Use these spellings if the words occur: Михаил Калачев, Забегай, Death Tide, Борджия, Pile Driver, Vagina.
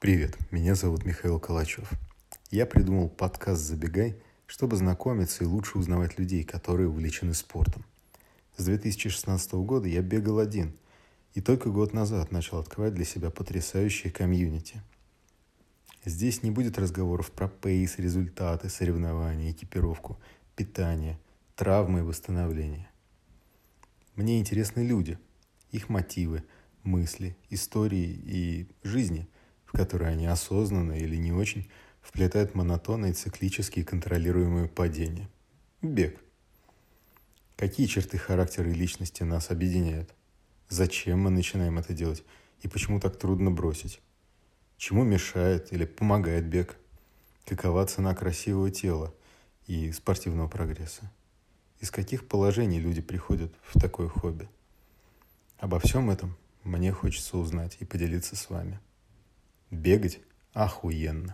Привет, меня зовут Михаил Калачев. Я придумал подкаст «Забегай», чтобы знакомиться и лучше узнавать людей, которые увлечены спортом. С 2016 года я бегал один, и только год назад начал открывать для себя потрясающее комьюнити. Здесь не будет разговоров про пейс, результаты, соревнования, экипировку, питание, травмы и восстановление. Мне интересны люди, их мотивы, мысли, истории и жизни, в которые они осознанно или не очень вплетают монотонные, циклические, контролируемые падения. Бег. Какие черты характера и личности нас объединяют? Зачем мы начинаем это делать? И почему так трудно бросить? Чему мешает или помогает бег? Какова цена красивого тела и спортивного прогресса? Из каких положений люди приходят в такое хобби? Обо всем этом мне хочется узнать и поделиться с вами. Бегать охуенно.